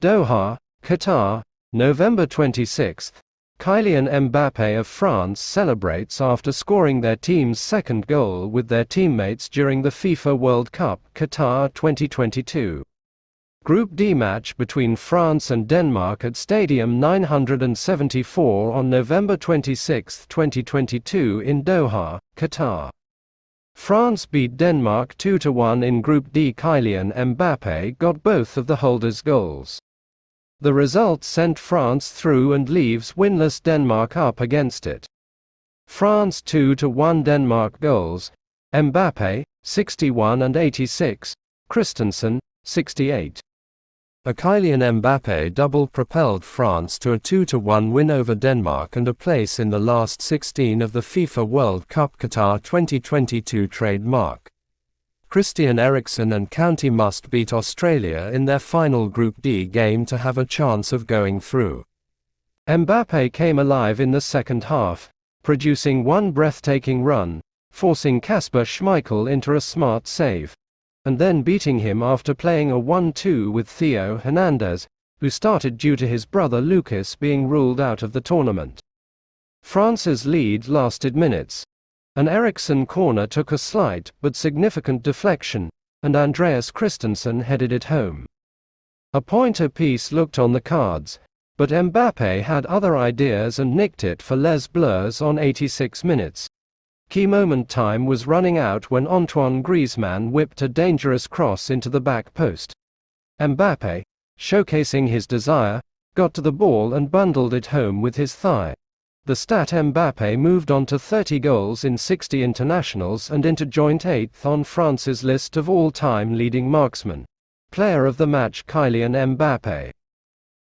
Doha, Qatar, November 26, Kylian Mbappé of France celebrates after scoring their team's second goal with their teammates during the FIFA World Cup, Qatar 2022. Group D match between France and Denmark at Stadium 974 on November 26, 2022 in Doha, Qatar. France beat Denmark 2-1 in Group D. Kylian Mbappé got both of the holders' goals. The result sent France through and leaves winless Denmark up against it. France 2-1 Denmark goals, Mbappé, 61 and 86, Christensen, 68. A Kylian Mbappé double propelled France to a 2-1 win over Denmark and a place in the last 16 of the FIFA World Cup Qatar 2022 trademark. Christian Eriksen and County must beat Australia in their final Group D game to have a chance of going through. Mbappé came alive in the second half, producing one breathtaking run, forcing Kasper Schmeichel into a smart save, and then beating him after playing a 1-2 with Theo Hernandez, who started due to his brother Lucas being ruled out of the tournament. France's lead lasted minutes. An Eriksen corner took a slight but significant deflection, and Andreas Christensen headed it home. A point apiece looked on the cards, but Mbappé had other ideas and nicked it for Les Bleus on 86 minutes. Key moment time was running out when Antoine Griezmann whipped a dangerous cross into the back post. Mbappé, showcasing his desire, got to the ball and bundled it home with his thigh. The stat Mbappé moved on to 30 goals in 60 internationals and into joint 8th on France's list of all-time leading marksmen. Player of the match Kylian Mbappé.